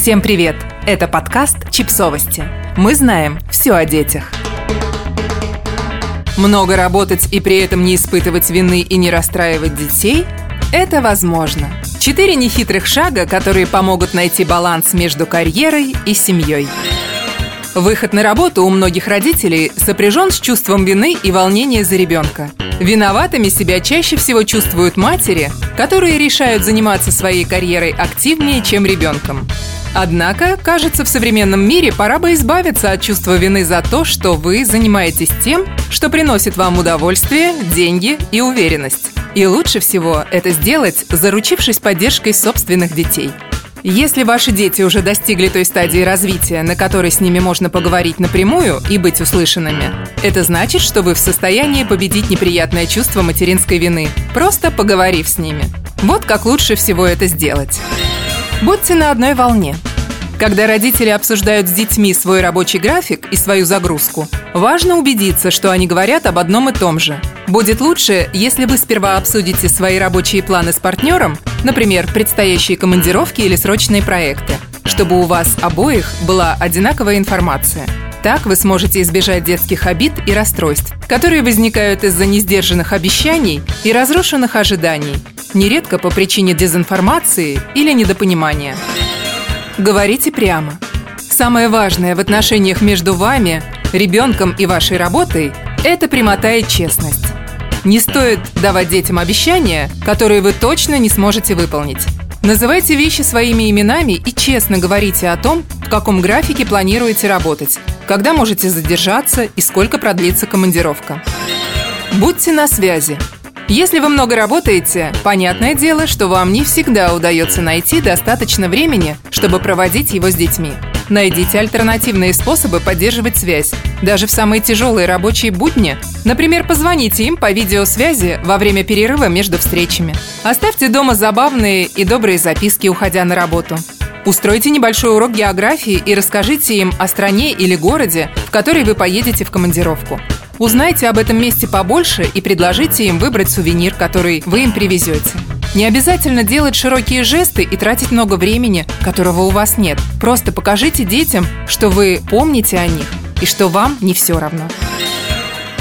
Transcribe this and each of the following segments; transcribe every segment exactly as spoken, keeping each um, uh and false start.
Всем привет! Это подкаст «Чипсовости». Мы знаем все о детях. Много работать и при этом не испытывать вины и не расстраивать детей – это возможно. Четыре нехитрых шага, которые помогут найти баланс между карьерой и семьей. Выход на работу у многих родителей сопряжен с чувством вины и волнения за ребенка. Виноватыми себя чаще всего чувствуют матери, которые решают заниматься своей карьерой активнее, чем ребенком. Однако, кажется, в современном мире пора бы избавиться от чувства вины за то, что вы занимаетесь тем, что приносит вам удовольствие, деньги и уверенность. И лучше всего это сделать, заручившись поддержкой собственных детей. Если ваши дети уже достигли той стадии развития, на которой с ними можно поговорить напрямую и быть услышанными, это значит, что вы в состоянии победить неприятное чувство материнской вины, просто поговорив с ними. Вот как лучше всего это сделать. Будьте на одной волне. Когда родители обсуждают с детьми свой рабочий график и свою загрузку, важно убедиться, что они говорят об одном и том же. Будет лучше, если вы сперва обсудите свои рабочие планы с партнером, например, предстоящие командировки или срочные проекты, чтобы у вас обоих была одинаковая информация. Так вы сможете избежать детских обид и расстройств, которые возникают из-за несдержанных обещаний и разрушенных ожиданий, нередко по причине дезинформации или недопонимания. Говорите прямо. Самое важное в отношениях между вами, ребенком и вашей работой – это прямота и честность. Не стоит давать детям обещания, которые вы точно не сможете выполнить. Называйте вещи своими именами и честно говорите о том, в каком графике планируете работать, когда можете задержаться и сколько продлится командировка. Будьте на связи. Если вы много работаете, понятное дело, что вам не всегда удается найти достаточно времени, чтобы проводить его с детьми. Найдите альтернативные способы поддерживать связь, даже в самые тяжелые рабочие будни. Например, позвоните им по видеосвязи во время перерыва между встречами. Оставьте дома забавные и добрые записки, уходя на работу. Устройте небольшой урок географии и расскажите им о стране или городе, в который вы поедете в командировку. Узнайте об этом месте побольше и предложите им выбрать сувенир, который вы им привезете. Не обязательно делать широкие жесты и тратить много времени, которого у вас нет. Просто покажите детям, что вы помните о них и что вам не все равно.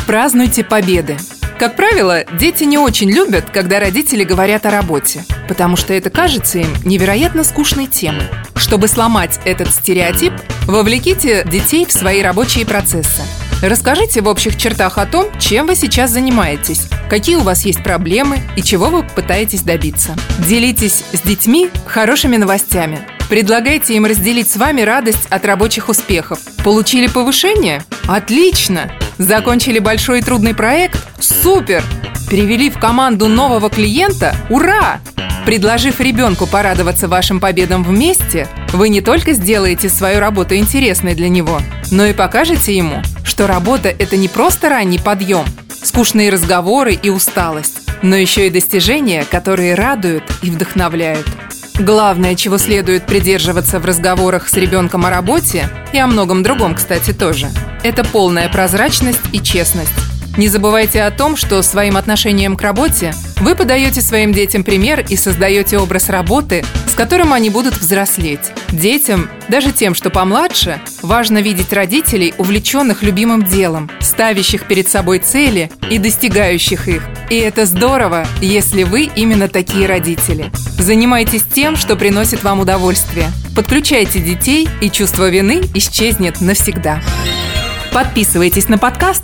Празднуйте победы. Как правило, дети не очень любят, когда родители говорят о работе, потому что это кажется им невероятно скучной темой. Чтобы сломать этот стереотип, вовлеките детей в свои рабочие процессы. Расскажите в общих чертах о том, чем вы сейчас занимаетесь, какие у вас есть проблемы и чего вы пытаетесь добиться. Делитесь с детьми хорошими новостями. Предлагайте им разделить с вами радость от рабочих успехов. Получили повышение? Отлично! Закончили большой и трудный проект? Супер! Перевели в команду нового клиента? Ура! Предложив ребенку порадоваться вашим победам вместе, вы не только сделаете свою работу интересной для него, но и покажете ему, что работа – это не просто ранний подъем, скучные разговоры и усталость, но еще и достижения, которые радуют и вдохновляют. Главное, чего следует придерживаться в разговорах с ребенком о работе, и о многом другом, кстати, тоже, это полная прозрачность и честность. Не забывайте о том, что своим отношением к работе вы подаете своим детям пример и создаете образ работы, с которым они будут взрослеть. Детям, даже тем, что помладше, важно видеть родителей, увлеченных любимым делом, ставящих перед собой цели и достигающих их. И это здорово, если вы именно такие родители. Занимайтесь тем, что приносит вам удовольствие. Подключайте детей, и чувство вины исчезнет навсегда. Подписывайтесь на подкаст,